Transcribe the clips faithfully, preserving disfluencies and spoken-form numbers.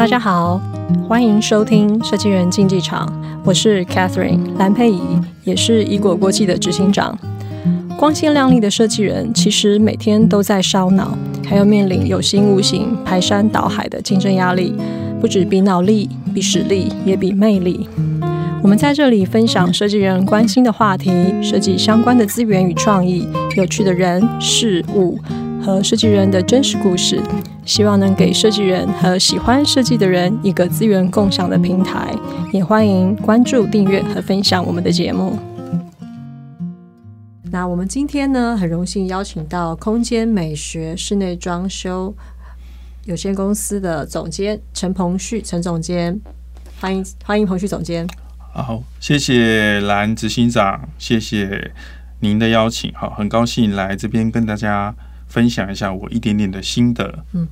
大家好，欢迎收听设计人竞技场，我是 Catherine 蓝佩仪，也是怡果国际的执行长。光鲜亮丽的设计人其实每天都在烧脑，还要面临有形无形排山倒海的竞争压力，不只比脑力，比实力，也比魅力。我们在这里分享设计人关心的话题，设计相关的资源与创意，有趣的人、事物和设计人的真实故事，希望能给设计人和喜欢设计的人一个资源共享的平台。也欢迎关注、订阅和分享我们的节目。那我们今天呢，很荣幸邀请到空间美学室内装修有限公司的总监陈鹏旭，陈总监，欢迎欢迎鹏旭总监。好，谢谢蓝执行长，谢谢您的邀请。好，很高兴来这边跟大家分享一下我一点点的心得。嗯，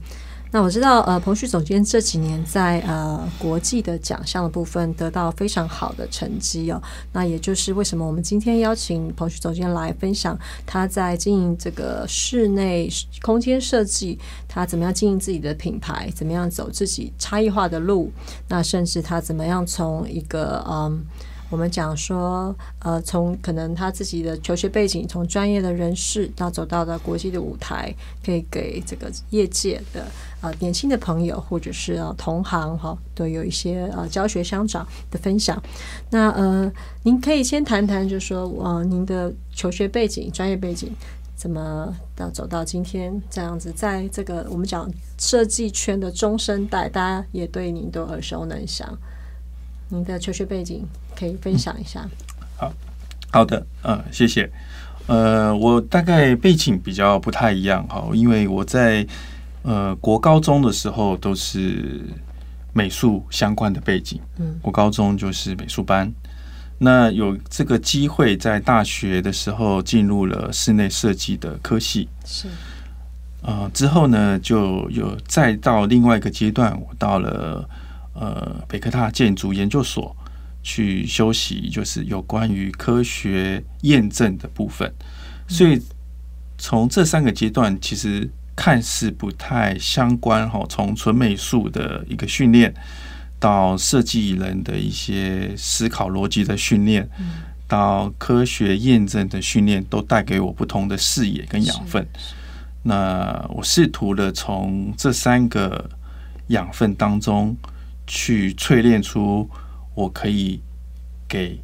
那我知道呃，鹏旭总监这几年在呃国际的奖项的部分得到非常好的成绩哦。那也就是为什么我们今天邀请鹏旭总监来分享他在经营这个室内空间设计，他怎么样经营自己的品牌，怎么样走自己差异化的路，那甚至他怎么样从一个嗯。我们讲说呃，从可能他自己的求学背景，从专业的人士到走到的国际的舞台，可以给这个业界的呃年轻的朋友或者是、呃、同行哈、哦，都有一些呃教学相长的分享。那呃，您可以先谈谈就是说呃您的求学背景、专业背景怎么到走到今天这样子，在这个我们讲设计圈的中生代，大家也对您都耳熟能详。您的求学背景可以分享一下。嗯、好好的，呃，谢谢。呃，我大概背景比较不太一样哈，因为我在呃国高中的时候都是美术相关的背景，嗯，国高中就是美术班。那有这个机会在大学的时候进入了室内设计的科系，是。呃，之后呢，就有再到另外一个阶段，我到了。呃，北科大建筑研究所去修习，就是有关于科学验证的部分。所以从这三个阶段，其实看似不太相关哈。从纯美术的一个训练，到设计人的一些思考逻辑的训练，到科学验证的训练，都带给我不同的视野跟养分。那我试图的从这三个养分当中。去淬炼出我可以给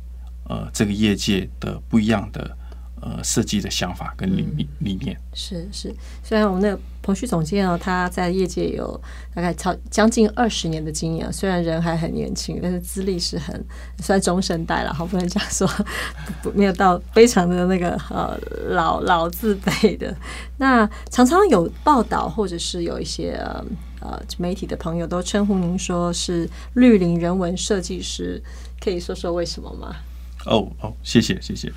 呃这个业界的不一样的呃设计的想法跟理念、嗯、理念是是。虽然我们的鹏旭总监哦，他在业界有大概超将近二十年的经验，虽然人还很年轻，但是资历是很算中生代了，好不能讲说没有到非常的那个呃老老字辈的。那常常有报道或者是有一些。呃呃，媒体的朋友都称呼您说是绿林人文设计师，可以说说为什么吗？哦哦，谢谢谢谢。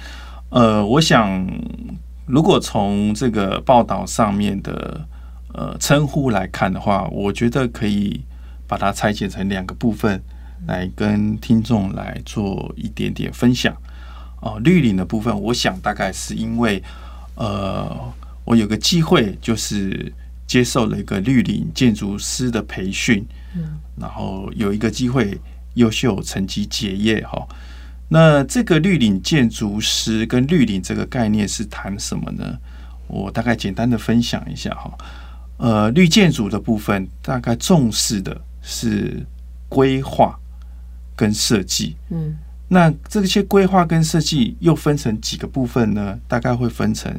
呃，我想如果从这个报道上面的呃称呼来看的话，我觉得可以把它拆解成两个部分来跟听众来做一点点分享。哦、呃，绿林的部分，我想大概是因为呃，我有个机会就是。接受了一个绿林建筑师的培训，嗯，然后有一个机会优秀成绩结业哈。那这个绿林建筑师跟绿林这个概念是谈什么呢？我大概简单的分享一下哈。呃，绿建筑的部分大概重视的是规划跟设计，嗯，那这些规划跟设计又分成几个部分呢？大概会分成。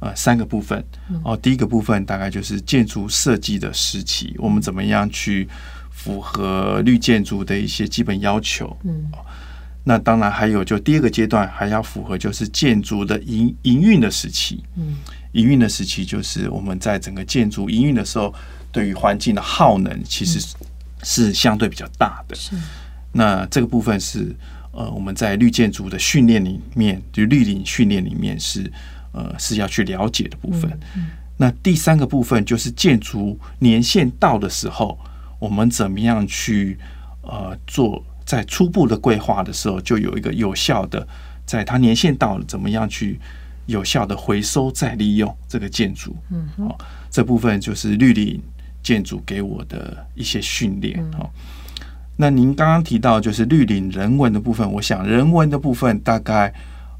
呃，三个部分哦。第一个部分大概就是建筑设计的时期，我们怎么样去符合绿建筑的一些基本要求。嗯，那当然还有就第二个阶段还要符合就是建筑的营营运的时期。嗯，营运的时期就是我们在整个建筑营运的时候，对于环境的耗能其实是相对比较大的。是，那这个部分是呃我们在绿建筑的训练里面，就绿林训练里面是。呃，是要去了解的部分。嗯嗯、那第三个部分就是建筑年限到的时候，我们怎么样去呃做在初步的规划的时候，就有一个有效的，在它年限到了，怎么样去有效的回收再利用这个建筑。嗯，哦，这部分就是绿林建筑给我的一些训练。好，那您刚刚提到就是绿林人文的部分，我想人文的部分大概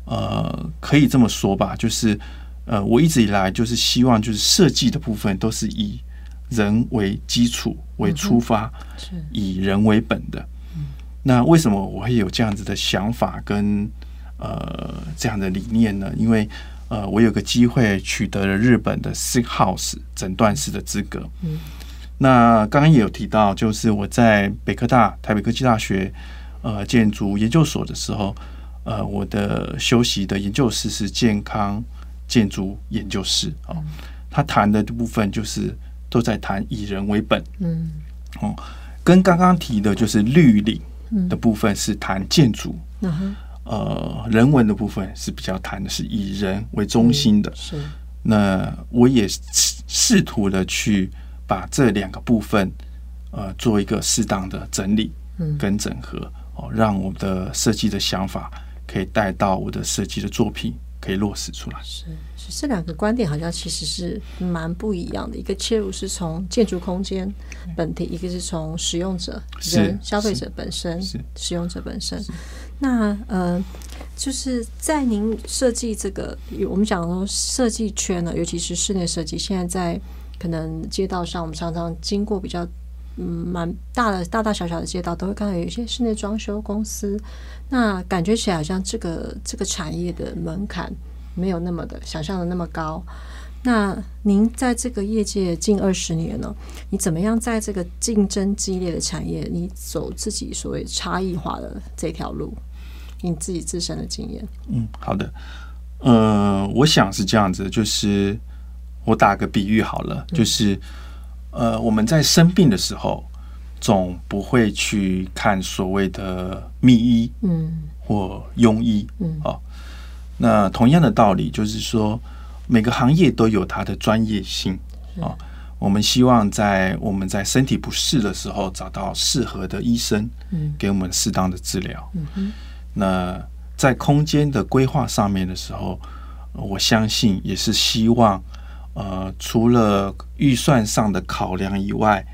呃可以这么说吧，就是呃我一直以来就是希望就是设计的部分都是以人为基础为出发，嗯、以人为本的。嗯、那为什么我会有这样子的想法跟呃这样的理念呢？因为呃，我有个机会取得了日本的 Sick House 诊断师的资格。嗯，那刚刚也有提到，就是我在北科大、台北科技大学呃建筑研究所的时候，呃，我的修习的研究室是健康建筑研究室哦。他谈的部分就是都在谈以人为本。嗯，哦，跟刚刚提的就是绿领的部分是谈建筑。嗯哼。呃，人文的部分是比较谈的是以人为中心的，嗯、是。那我也试图的去把这两个部分，呃，做一个适当的整理跟整合，嗯、哦，让我的设计的想法可以带到我的设计的作品，可以落实出来。是，所以这两个观点好像其实是蛮不一样的。一个切入是从建筑空间本体，一个是从使用者、人、消费者本身、使用者本身。那呃，就是在您设计这个，我们讲说设计圈呢，尤其是室内设计，现在在可能街道上，我们常常经过比较嗯蛮大的大大小小的街道，都会看到有一些室内装修公司。那感觉起来好像这个这个产业的门槛没有那么的想象的那么高。那您在这个业界近二十年了，你怎么样在这个竞争激烈的产业，你走自己所谓差异化的这条路？你自己自身的经验？嗯，好的。呃，我想是这样子，就是我打个比喻好了，嗯、就是呃，我们在生病的时候，总不会去看所谓的秘医，嗯，或庸医，嗯，哦。那同样的道理，就是说。每个行业都有它的专业性啊，我们希望在我们在身体不适的时候找到适合的医生，给我们适当的治疗。那在空间的规划上面的时候，我相信也是希望，呃，除了预算上的考量以外，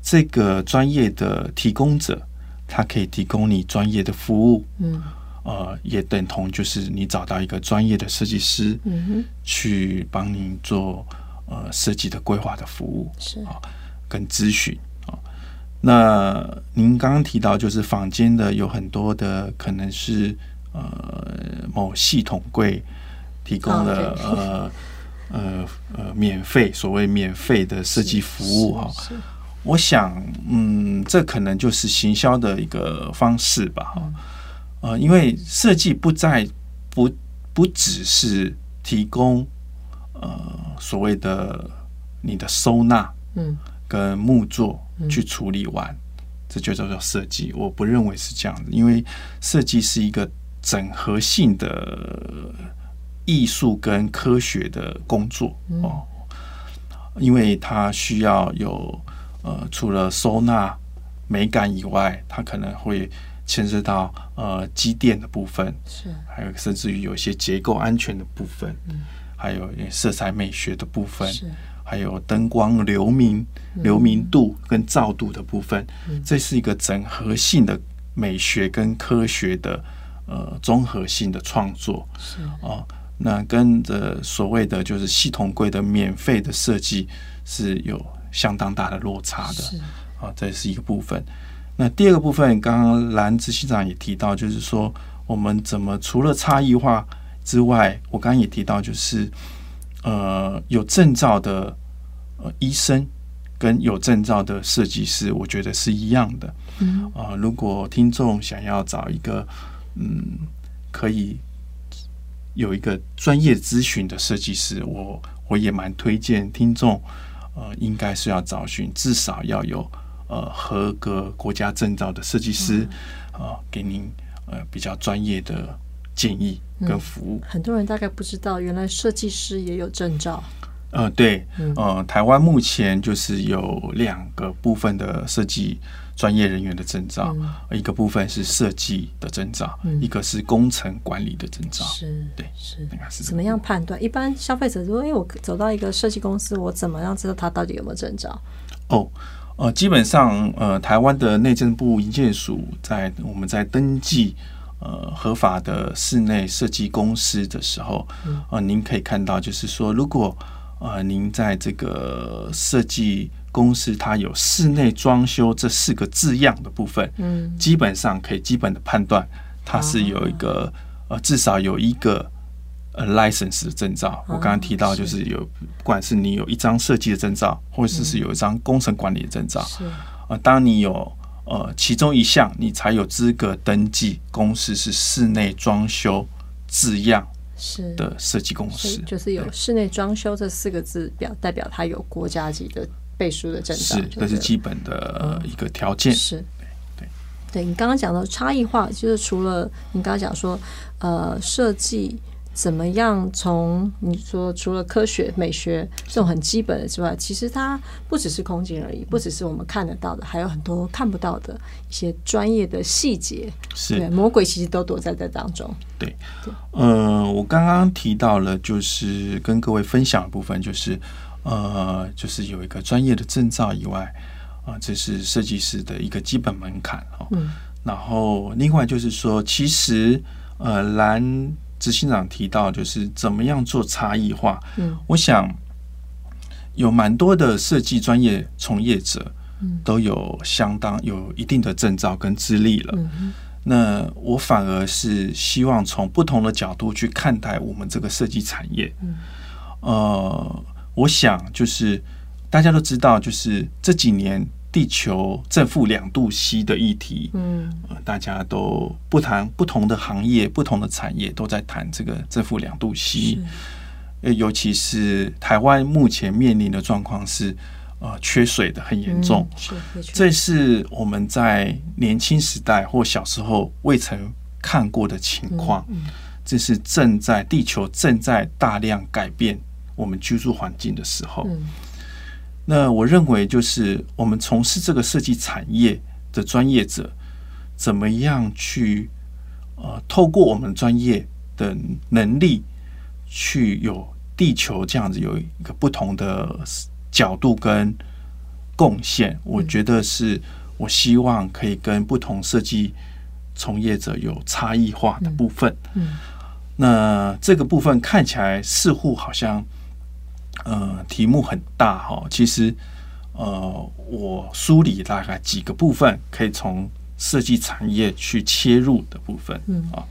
这个专业的提供者他可以提供你专业的服务。嗯。呃，也等同就是你找到一个专业的设计师，嗯、去帮您做呃设计的规划的服务，是啊，跟咨询啊。那您刚刚提到，就是坊间的有很多的可能是呃某系统柜提供了、oh, okay. 呃呃呃免费所谓免费的设计服务哈。我想，嗯，这可能就是行销的一个方式吧哈。嗯呃，因为设计不再不不只是提供呃所谓的你的收纳，嗯，跟木作去处理完，嗯、这就叫做设计。我不认为是这样子，因为设计是一个整合性的艺术跟科学的工作，嗯、哦，因为它需要有呃除了收纳美感以外，它可能会。牵涉到呃机电的部分，是，还有甚至于有一些结构安全的部分，嗯、还有色彩美学的部分，还有灯光流明、流明度跟照度的部分，嗯、这是一个整合性的美学跟科学的呃综合性的创作，是哦。那跟着所谓的就是系统柜的免费的设计是有相当大的落差的，啊、哦，这是一个部分。那第二个部分，刚刚蓝执行长也提到，就是说我们怎么除了差异化之外，我刚刚也提到，就是呃有证照的呃医生跟有证照的设计师，我觉得是一样的。嗯啊、呃，如果听众想要找一个嗯可以有一个专业咨询的设计师，我我也蛮推荐听众呃应该是要找寻至少要有。呃，合格国家证照的设计师，啊、嗯呃，给您呃比较专业的建议跟服务。嗯、很多人大概不知道，原来设计师也有证照。呃，对，呃，台湾目前就是有两个部分的设计专业人员的证照，嗯、一个部分是设计的证照，嗯、一个是工程管理的证照。是，对，是。是怎么样判断？一般消费者说，哎，我走到一个设计公司，我怎么样知道他到底有没有证照？哦，呃，基本上呃，台湾的内政部营建署在我们在登记呃合法的室内设计公司的时候，呃，您可以看到就是说，如果呃您在这个设计公司它有室内装修这四个字样的部分，嗯，基本上可以基本的判断它是有一个、啊、呃至少有一个呃 license 证照。啊、我刚刚提到就是有是不管是你有一张设计的证照，或者是有一张工程管理的证照，嗯呃、当你有呃其中一项，你才有资格登记公司是室内装修字样的设计公司，就是有室内装修这四个字表代表它有国家级的背书的证照，这是基本的一个条件。嗯、是，对，对你刚刚讲的差异化，就是除了你刚刚讲说，呃，设计怎么样从你说除了科学、美学这种很基本的之外，其实它不只是空间而已，不只是我们看得到的，还有很多看不到的一些专业的细节。是，对，魔鬼其实都躲在这当中。对，对呃，我刚刚提到了，就是跟各位分享的部分，就是。呃，就是有一个专业的证照以外，啊、呃，这是设计师的一个基本门槛哦。嗯、然后，另外就是说，其实呃，蓝执行长提到就是怎么样做差异化。嗯，我想有蛮多的设计专业从业者，都有相当有一定的证照跟资历了。嗯、那我反而是希望从不同的角度去看待我们这个设计产业。嗯，呃。我想就是大家都知道，就是这几年地球正负两度 C 的议题，嗯、呃，大家都不谈不同的行业、不同的产业都在谈这个正负两度 C， 尤其是台湾目前面临的状况是，呃，缺水的很严重，嗯、是这是我们在年轻时代或小时候未曾看过的情况，嗯嗯、这是正在地球正在大量改变我们居住环境的时候，嗯、那我认为就是我们从事这个设计产业的专业者，怎么样去呃透过我们专业的能力，去有地球这样子有一个不同的角度跟贡献，嗯、我觉得是我希望可以跟不同设计从业者有差异化的部分。嗯嗯、那这个部分看起来似乎好像。呃，题目很大哈，其实呃，我梳理大概几个部分，可以从设计产业去切入的部分。嗯啊，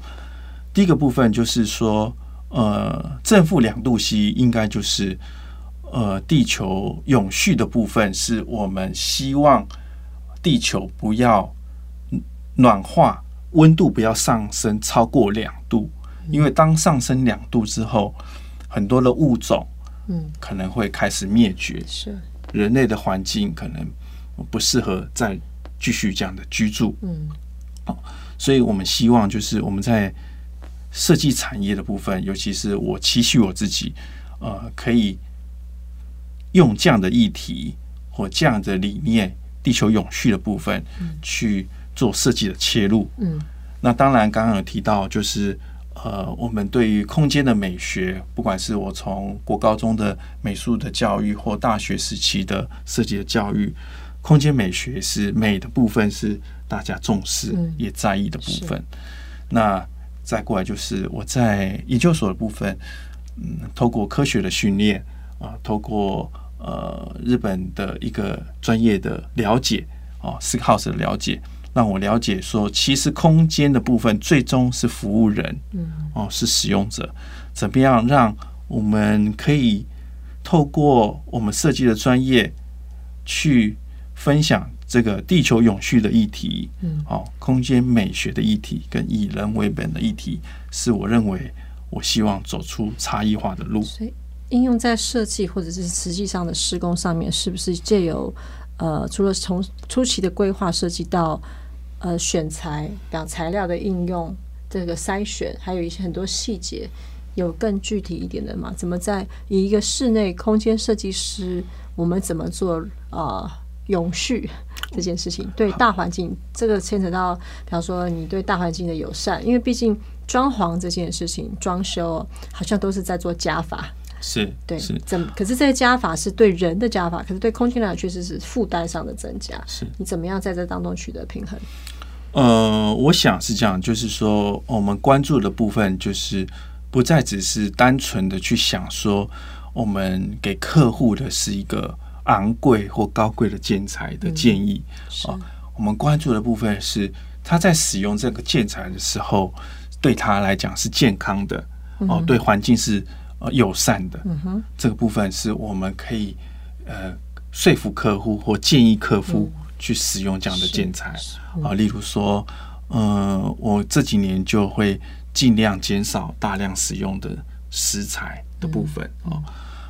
第一个部分就是说，呃，正负两度 C 应该就是呃，地球永续的部分，是我们希望地球不要暖化，温度不要上升超过两度，因为当上升两度之后，很多的物种。嗯，可能会开始灭绝，是人类的环境可能不适合再继续这样的居住。嗯，哦，所以我们希望就是我们在设计产业的部分，尤其是我期许我自己，呃，可以用这样的议题或这样的理念，地球永续的部分，嗯、去做设计的切入。嗯，那当然刚刚有提到就是。呃，我们对于空间的美学，不管是我从国高中的美术的教育，或大学时期的设计的教育，空间美学是美的部分，是大家重视也在意的部分。嗯、那再过来就是我在研究所的部分，嗯，透过科学的训练啊，透过呃日本的一个专业的了解啊，Sick House的了解。让我了解说，其实空间的部分最终是服务人，嗯、哦，是使用者，怎么样让我们可以透过我们设计的专业去分享这个地球永续的议题，嗯，哦，空间美学的议题跟以人为本的议题，是我认为我希望走出差异化的路。所以应用在设计或者是实际上的施工上面，是不是藉由呃除了从初期的规划设计到呃，选材，比方材料的应用，这个筛选，还有一些很多细节，有更具体一点的嘛？怎么在以一个室内空间设计师，我们怎么做呃永续这件事情？对大环境，这个牵扯到，比方说你对大环境的友善，因为毕竟装潢这件事情，装修好像都是在做加法，是，对，是。怎可是这个加法是对人的加法，可是对空气量确实是负担上的增加。是，你怎么样在这当中取得平衡？呃，我想是这样，就是说我们关注的部分就是不再只是单纯的去想说我们给客户的是一个昂贵或高贵的建材的建议、嗯啊、我们关注的部分是他在使用这个建材的时候对他来讲是健康的、哦、对环境是友善的、嗯、这个部分是我们可以、呃、说服客户或建议客户去使用这样的建材、嗯啊、例如说、呃、我这几年就会尽量减少大量使用的石材的部分、嗯嗯哦、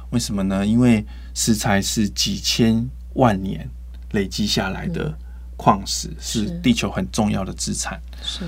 为什么呢？因为石材是几千万年累积下来的矿石、嗯、是地球很重要的资产。是，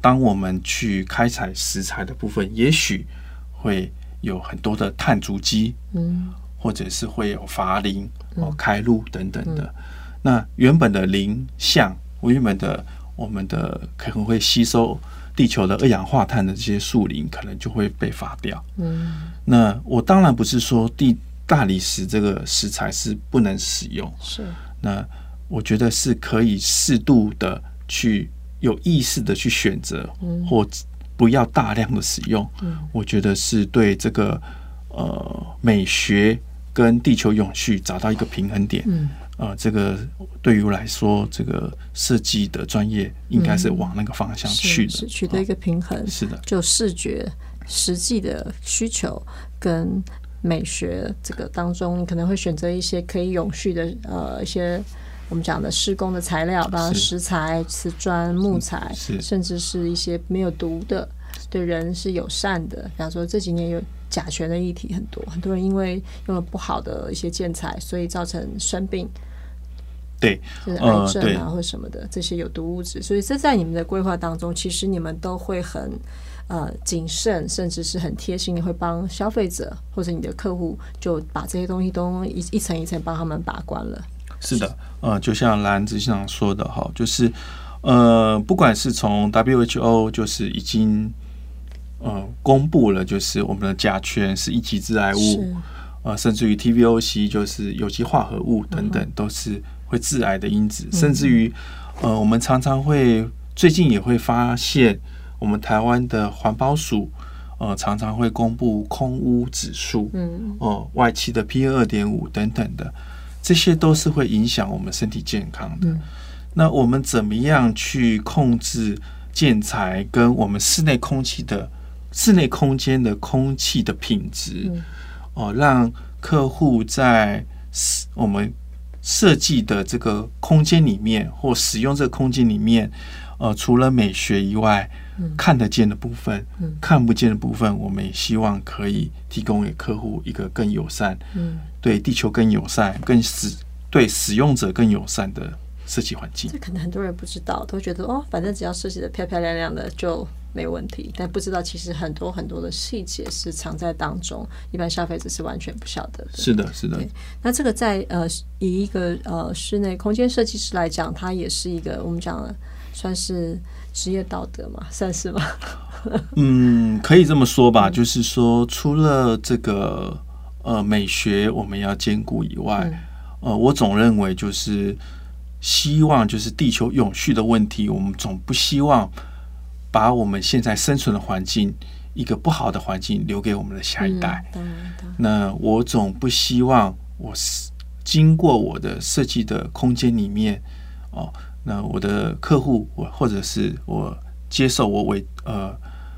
当我们去开采石材的部分，也许会有很多的碳足迹、嗯、或者是会有伐林、嗯哦、开路等等的、嗯、那原本的林相，原本的我们的可能会吸收地球的二氧化碳的这些树林可能就会被伐掉、嗯、那我当然不是说地大理石这个石材是不能使用，是，那我觉得是可以适度的去有意识的去选择、嗯、或不要大量的使用、嗯、我觉得是对这个、呃、美学跟地球永续找到一个平衡点、嗯呃、这个对于我来说这个设计的专业应该是往那个方向去的、嗯、是, 是取得一个平衡、哦、是的，就视觉实际的需求跟美学这个当中，你可能会选择一些可以永续的呃一些我们讲的施工的材料，包括石材、瓷砖、木材，甚至是一些没有毒的，对人是友善的。比方说这几年有甲醛的议题很多，很多人因为用了不好的一些建材，所以造成生病，对，就是癌症啊或什么的这些有毒物质。所以这在你们的规划当中，其实你们都会很。呃，谨慎，甚至是很贴心，你会帮消费者或者你的客户就把这些东西都一一层一层帮他们把关了。是的，呃，就像蓝执行长说的哈，就是呃，不管是从 W H O 就是已经呃公布了，就是我们的甲醛是一级致癌物，呃，甚至于 T V O C 就是有机化合物等等，嗯、都是会致癌的因子，嗯、甚至于呃，我们常常会最近也会发现。我们台湾的环保署、呃、常常会公布空污指数、嗯呃、外气的 P M 二点五 等等的，这些都是会影响我们身体健康的、嗯、那我们怎么样去控制建材跟我们室内空气的室内空间的空气的品质、嗯呃、让客户在我们设计的这个空间里面或使用这个空间里面、呃、除了美学以外看得见的部分、嗯、看不见的部分，我们也希望可以提供给客户一个更友善、嗯、对地球更友善，更使对使用者更友善的设计环境。这可能很多人不知道，都觉得哦，反正只要设计的漂漂亮亮的就没问题，但不知道其实很多很多的细节是藏在当中，一般消费者是完全不晓得的。是的，是的。那这个在、呃、以一个、呃、室内空间设计师来讲，它也是一个我们讲的算是职业道德嘛，算是吗？嗯，可以这么说吧、嗯、就是说除了这个、呃、美学我们要兼顾以外、嗯呃、我总认为就是希望就是地球永续的问题，我们总不希望把我们现在生存的环境一个不好的环境留给我们的下一代、嗯、那我总不希望我经过我的设计的空间里面、呃那我的客户或者是我接受我委呃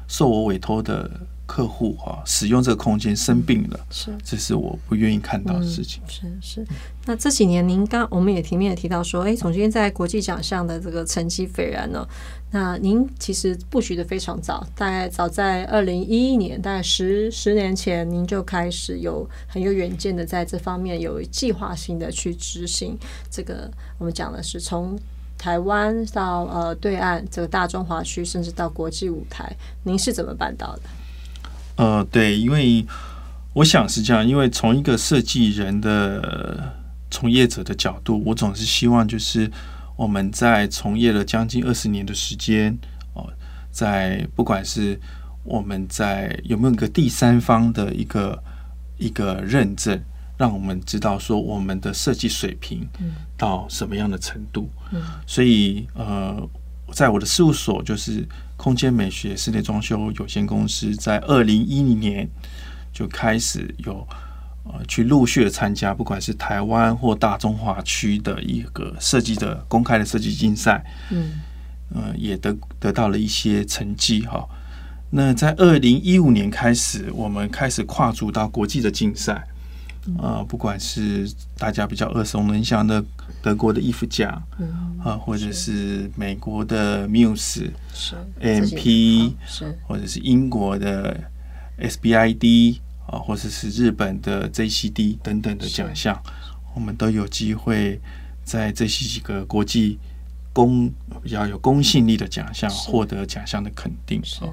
受我委托的客户、啊、使用这个空间生病了，是，这是我不愿意看到的事情、嗯、是是。那这几年您刚我们也前面也提到说，哎，总监在国际奖项的这个成绩斐然呢、哦，那您其实布局的非常早，大概早在二零一一年，大概十十年前您就开始有很有远见的在这方面有计划性的去执行这个，我们讲的是从台湾到、呃、对岸这个大中华区，甚至到国际舞台，您是怎么办到的？呃，对，因为我想是这样，因为从一个设计人的从业者的角度，我总是希望就是我们在从业了将近二十年的时间、呃、在不管是我们在有没有一个第三方的一个一个认证，让我们知道说我们的设计水平到什么样的程度。嗯，所以呃，在我的事务所就是空间美学室内装修有限公司，在二零一零年就开始有呃去陆续的参加，不管是台湾或大中华区的一个设计的公开的设计竞赛。嗯，呃，也得得到了一些成绩哈。那在二零一五年开始，我们开始跨足到国际的竞赛，呃，不管是大家比较耳熟能详的德国的I F奖，啊，或者是美国的 MUSE A M P， 或者是英国的 S B I D 啊，或者是日本的 J C D 等等的奖项，我们都有机会在这几个国际公比较有公信力的奖项获得奖项的肯定。哦，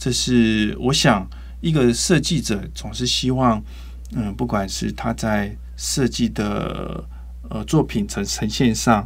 这是我想一个设计者总是希望，嗯，不管是他在设计的呃作品呈呈现上，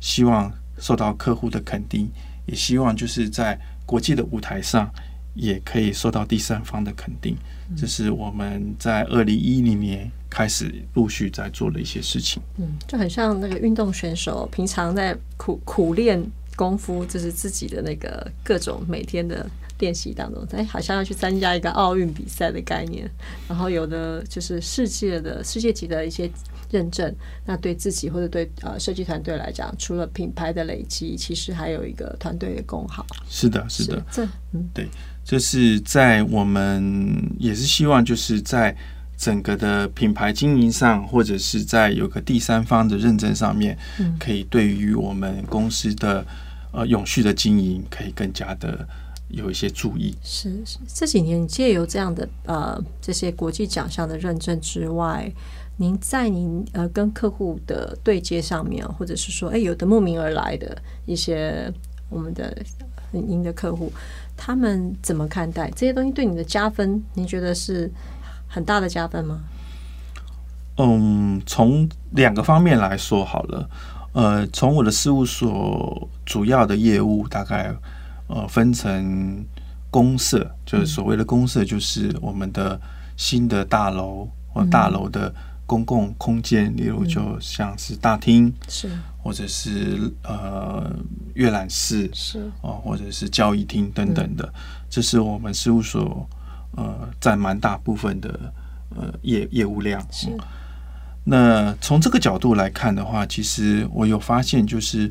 希望受到客户的肯定，也希望就是在国际的舞台上也可以受到第三方的肯定。嗯，这是我们在二零一零年开始陆续在做了一些事情。嗯，就很像那个运动选手平常在苦苦练功夫，就是自己的那个各种每天的练习当中，哎，好像要去参加一个奥运比赛的概念，然后有的就是世界的世界级的一些认证。那对自己或者对呃设计团队来讲，除了品牌的累积，其实还有一个团队的功耗。是的，是的，是嗯，对，这是在我们也是希望就是在整个的品牌经营上，或者是在有个第三方的认证上面，可以对于我们公司的呃永续的经营，可以更加的有一些注意。是，是这几年借由这样的呃这些国际奖项的认证之外，您在您呃跟客户的对接上面，或者是说，哎，有的慕名而来的一些我们的您的客户，他们怎么看待这些东西对你的加分？您觉得是很大的加分吗？嗯，从两个方面来说好了。呃，从我的事务所主要的业务大概呃分成公社，就是所谓的公社，就是我们的新的大楼或大楼的公共空间，嗯，例如就像是大厅，是或者是呃阅览室，是哦，或者是交易厅等等的，嗯，这是我们事务所呃，占蛮大部分的呃业业务量。嗯，那从这个角度来看的话，其实我有发现，就是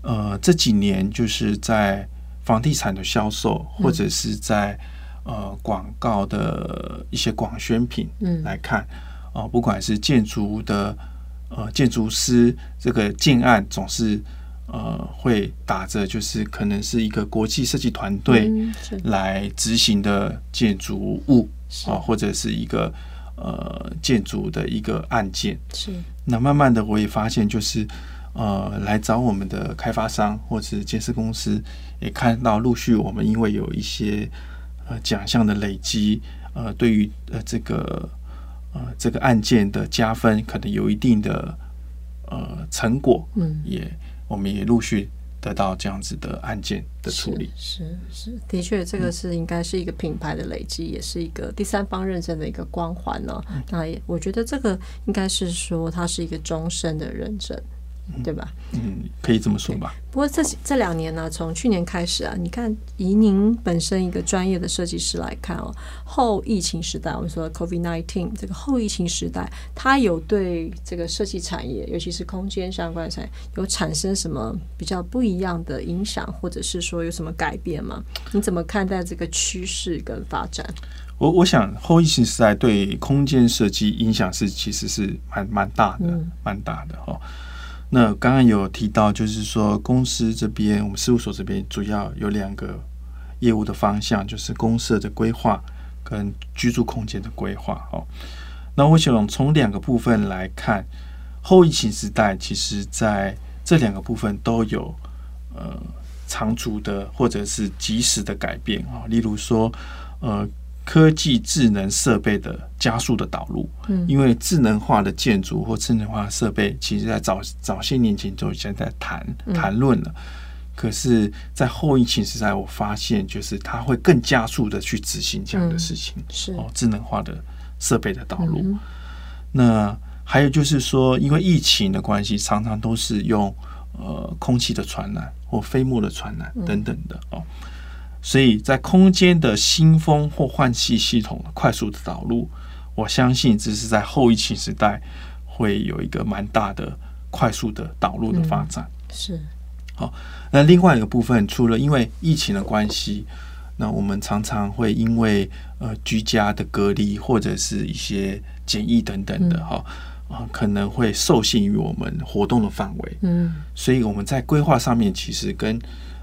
呃这几年就是在房地产的销售，或者是在呃广告的一些广宣品来看，啊，嗯呃，不管是建筑的呃建筑师这个建案总是呃，会打着就是可能是一个国际设计团队来执行的建筑物啊，呃，或者是一个呃建筑的一个案件。是，那慢慢的我也发现，就是呃来找我们的开发商或者是建设公司，也看到陆续我们因为有一些呃奖项的累积，呃对于呃这个呃这个案件的加分，可能有一定的呃成果。嗯，也。我们也陆续得到这样子的案件的处理。是 是, 是的确这个是应该是一个品牌的累积，嗯，也是一个第三方认证的一个光环呢，哦嗯，那也我觉得这个应该是说它是一个终身的认证，嗯，对吧？嗯，可以这么说吧。不过这这两年呢，啊，从去年开始啊，你看以您本身一个专业的设计师来看哦，后疫情时代，我们说 COVID 十九 这个后疫情时代，它有对这个设计产业，尤其是空间相关的产业，有产生什么比较不一样的影响，或者是说有什么改变吗？你怎么看待这个趋势跟发展？我我想后疫情时代对空间设计影响是其实是蛮蛮大的，蛮大的哈。那刚刚有提到，就是说公司这边，我们事务所这边主要有两个业务的方向，就是公社的规划跟居住空间的规划。哦，那我想从两个部分来看，后疫情时代其实在这两个部分都有呃长足的或者是及时的改变啊，哦，例如说呃科技智能设备的加速的导入，嗯，因为智能化的建筑或智能化的设备，其实在早早些年前就已经在谈谈论了，嗯，可是，在后疫情时代，我发现就是它会更加速的去执行这样的事情，嗯，是哦，智能化的设备的导入。嗯、那还有就是说，因为疫情的关系，常常都是用呃空气的传染或飞沫的传染等等的哦。嗯、所以在空间的新风或换气系统的快速的导入，我相信这是在后疫情时代会有一个蛮大的快速的导入的发展。嗯、是。好，那另外一个部分，除了因为疫情的关系，那我们常常会因为呃居家的隔离或者是一些检疫等等的哈、嗯哦、可能会受限于我们活动的范围，嗯，所以我们在规划上面其实跟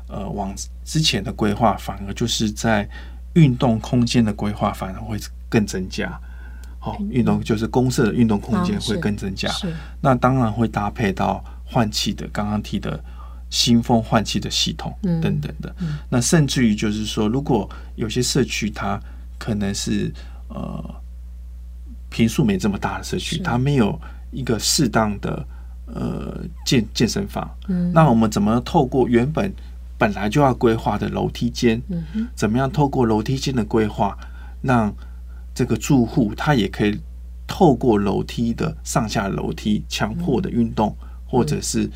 呃往之前的规划反而就是在运动空间的规划反而会更增加。好、哦，运动就是公社的运动空间会更增加，啊、那当然会搭配到换气的刚刚提的。新风换气的系统等等的，嗯嗯、那甚至于就是说，如果有些社区它可能是呃坪数没这么大的社区，它没有一个适当的呃健健身房，嗯、那我们怎么透过原本本来就要规划的楼梯间，嗯、怎么样透过楼梯间的规划，让这个住户他也可以透过楼梯的上下楼梯强迫的运动，嗯、或者是。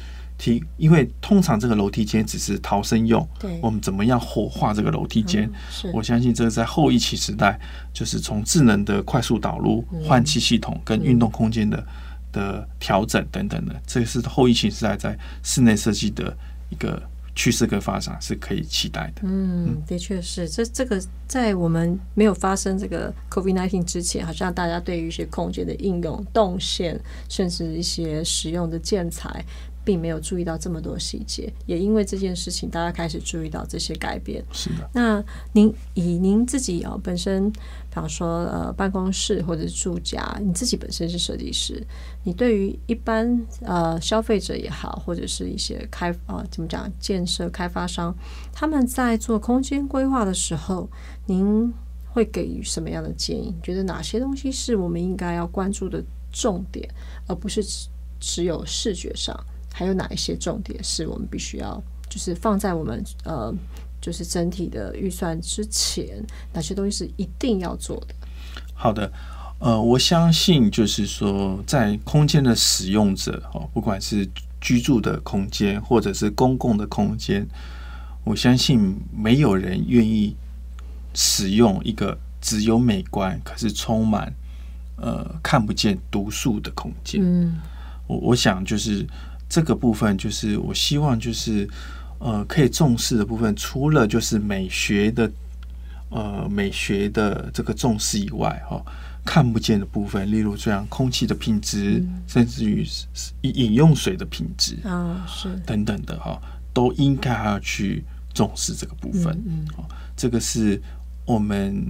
因为通常这个楼梯间只是逃生用，我们怎么样活化这个楼梯间？嗯、我相信这个在后疫情时代，就是从智能的快速导入、换气系统跟运动空间的、嗯、的调整等等的，这是后疫情时代在室内设计的一个趋势跟发展是可以期待的。嗯，嗯的确是，这这个在我们没有发生这个 COVID 十九 之前，好像大家对于一些空间的应用、动线，甚至一些使用的建材。并没有注意到这么多细节，也因为这件事情大家开始注意到这些改变。是的。那您以您自己、哦、本身比方说、呃、办公室或者是住家，你自己本身是设计师，你对于一般、呃、消费者也好，或者是一些开、呃、怎么讲建设开发商，他们在做空间规划的时候，您会给予什么样的建议？觉得哪些东西是我们应该要关注的重点，而不是只有视觉上，还有哪一些重点是我们必须要就是放在我们呃就是整体的预算之前，哪些东西是一定要做的？好的，呃，我相信就是说，在空间的使用者、哦、不管是居住的空间或者是公共的空间，我相信没有人愿意使用一个只有美观可是充满呃看不见毒素的空间。嗯，我我想就是。这个部分就是我希望就是呃可以重视的部分，除了就是美学的呃美学的这个重视以外，哈、哦，看不见的部分，例如这样空气的品质，嗯、甚至于饮用水的品质啊，是等等的哈、哦，都应该要去重视这个部分。嗯嗯、哦，这个是我们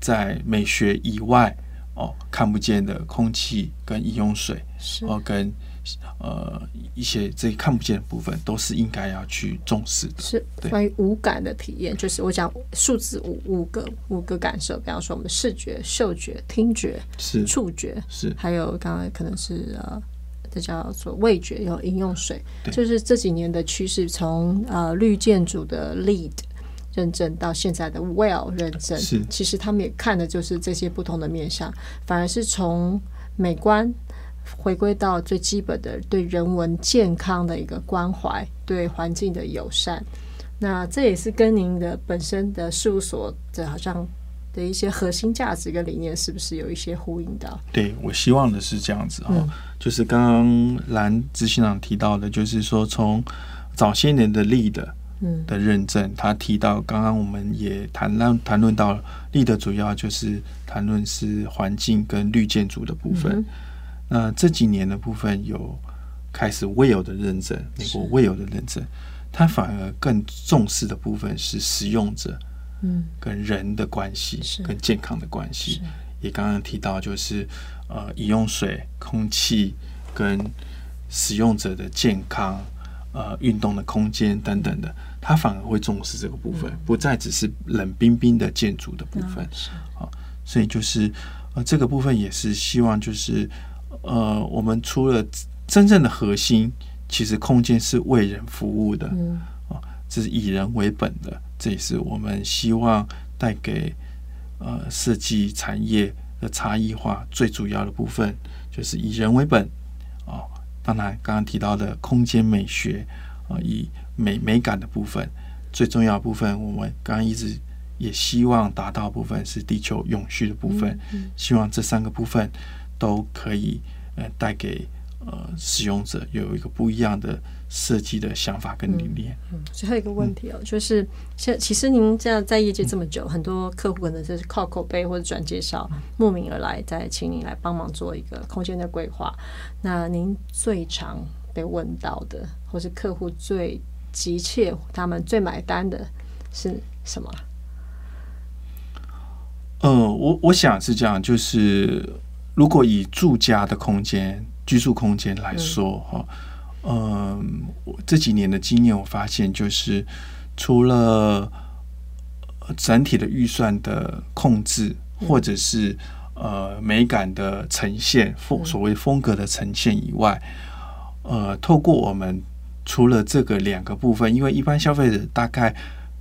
在美学以外哦看不见的空气跟饮用水，哦跟。呃，一些这看不见的部分都是应该要去重视的。是关于五感的体验，就是我讲数字五五个五个感受，比方说我们视觉、嗅觉、听觉、是触觉，是还有刚才可能是呃，这叫做味觉，有饮用水，就是这几年的趋势，从呃绿建筑的 L E E D 认证到现在的 W E L L 认证，是其实他们也看的就是这些不同的面向，反而是从美观。回归到最基本的对人文健康的一个关怀，对环境的友善，那这也是跟您的本身的事务所的好像的一些核心价值跟理念是不是有一些呼应的？对，我希望的是这样子、哦嗯、就是刚刚蓝执行长提到的，就是说从早些年的 L E E D 的认证，他提到刚刚我们也谈论谈论到 L E E D 主要就是谈论是环境跟绿建筑的部分。嗯那这几年的部分有开始 W E L L 的认证，美国 W E L L 的认证，它反而更重视的部分是使用者，跟人的关系，跟健康的关系。也刚刚提到就是呃，饮用水、空气跟使用者的健康，呃，运动的空间等等的，它反而会重视这个部分，不再只是冷冰冰的建筑的部分。好，所以就是呃，这个部分也是希望就是。呃，我们除了真正的核心，其实空间是为人服务的，嗯，啊，这是以人为本的，这也是我们希望带给呃设计产业的差异化最主要的部分就是以人为本哦。当然，刚刚提到的空间美学啊、哦，以美美感的部分，最重要的部分，我们刚刚一直也希望达到的部分是地球永续的部分。嗯嗯、希望这三个部分都可以呃带给呃使用者有一个不一样的设计的想法跟理念。嗯，最后一个问题哦，嗯、就是现其实您这样在业界这么久，嗯、很多客户可能就是靠口碑或者转介绍慕名而来，再请您来帮忙做一个空间的规划。那您最常被问到的，或是客户最急切、他们最买单的是什么？呃，我我想是这样，就是如果以住家的空间、居住空间来说，哈、嗯。嗯，我这几年的经验，我发现就是除了整体的预算的控制，或者是呃美感的呈现，所谓风格的呈现以外，呃，透过我们除了这个两个部分，因为一般消费者大概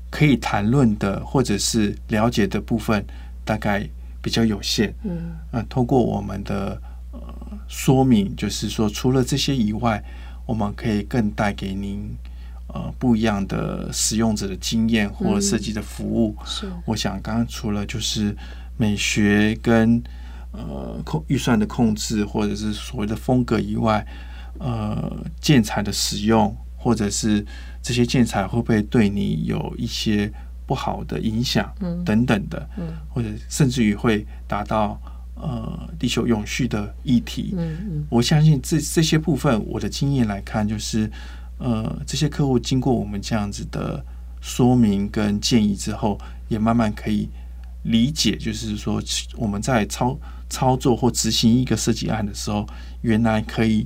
可以谈论的或者是了解的部分，大概比较有限。嗯，那、呃、透过我们的呃说明，就是说除了这些以外。我们可以更带给您呃不一样的使用者的经验或设计的服务。嗯、是我想刚刚除了就是美学跟呃预算的控制，或者是所谓的风格以外，呃建材的使用，或者是这些建材会不会对你有一些不好的影响、嗯、等等的，嗯、或者甚至于会达到。呃，地球永续的议题，嗯嗯、我相信这这些部分，我的经验来看，就是呃，这些客户经过我们这样子的说明跟建议之后，也慢慢可以理解，就是说我们在操操作或执行一个设计案的时候，原来可以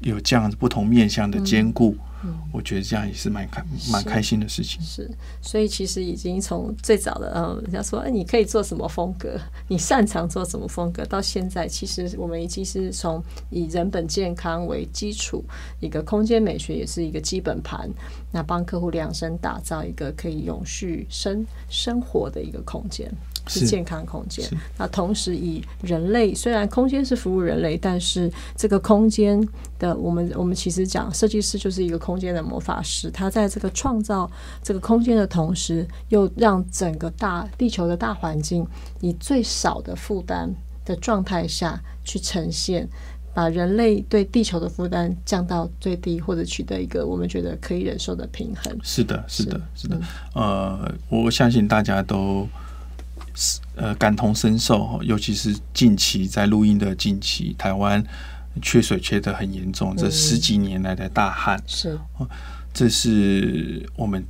有这样不同面向的兼顾。嗯嗯、我觉得这样也是蛮开蛮开心的事情。是，所以其实已经从最早的嗯，人家说，哎，你可以做什么风格，你擅长做什么风格，到现在，其实我们已经是从以人本健康为基础，一个空间美学也是一个基本盘，那帮客户量身打造一个可以永续生生活的一个空间。是健康空间，那同时以人类，虽然空间是服务人类，但是这个空间的我们我们其实讲设计师就是一个空间的魔法师，他在这个创造这个空间的同时，又让整个大地球的大环境以最少的负担的状态下去呈现，把人类对地球的负担降到最低，或者取得一个我们觉得可以忍受的平衡。是的，是的，是的。嗯、呃，我相信大家都。呃，感同身受，尤其是近期在录音的近期，台湾缺水缺得很严重，这十几年来的大旱，嗯、是，这是我们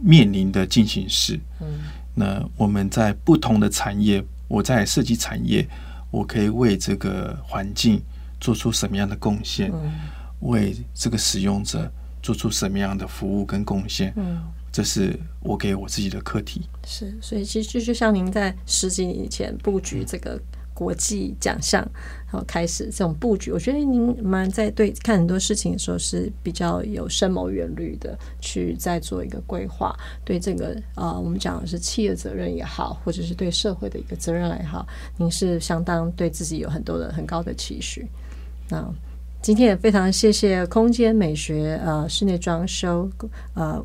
面临的进行式。嗯，那我们在不同的产业，我在设计产业，我可以为这个环境做出什么样的贡献，嗯、为这个使用者做出什么样的服务跟贡献。嗯。这是我给我自己的课题。是，所以其实就像您在十几年前布局这个国际奖项，然后开始这种布局，我觉得您蛮在对看很多事情的时候是比较有深谋远虑的，去在做一个规划。对这个呃，我们讲的是企业责任也好，或者是对社会的一个责任也好，您是相当对自己有很多的很高的期许。那今天也非常谢谢空间美学呃室内装修呃。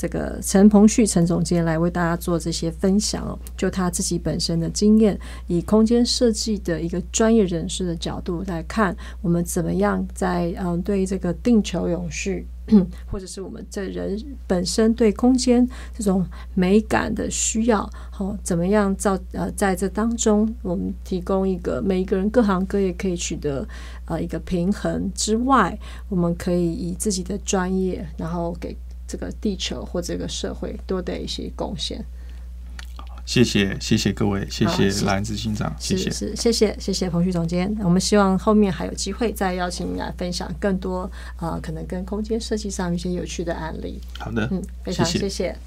这个陈鹏旭陈总监来为大家做这些分享哦，就他自己本身的经验，以空间设计的一个专业人士的角度来看，我们怎么样在嗯对这个地球永续，或者是我们这人本身对空间这种美感的需要，哦，怎么样造呃在这当中，我们提供一个每一个人各行各业可以取得呃一个平衡之外，我们可以以自己的专业，然后给。这个地球或这个社会多的一些贡献。谢谢，谢谢各位，谢谢蓝执行长，谢谢，是，谢谢，谢谢彭旭总监。我们希望后面还有机会再邀请您来分享更多啊、呃，可能跟空间设计上一些有趣的案例。好的，嗯，非常谢谢。谢谢。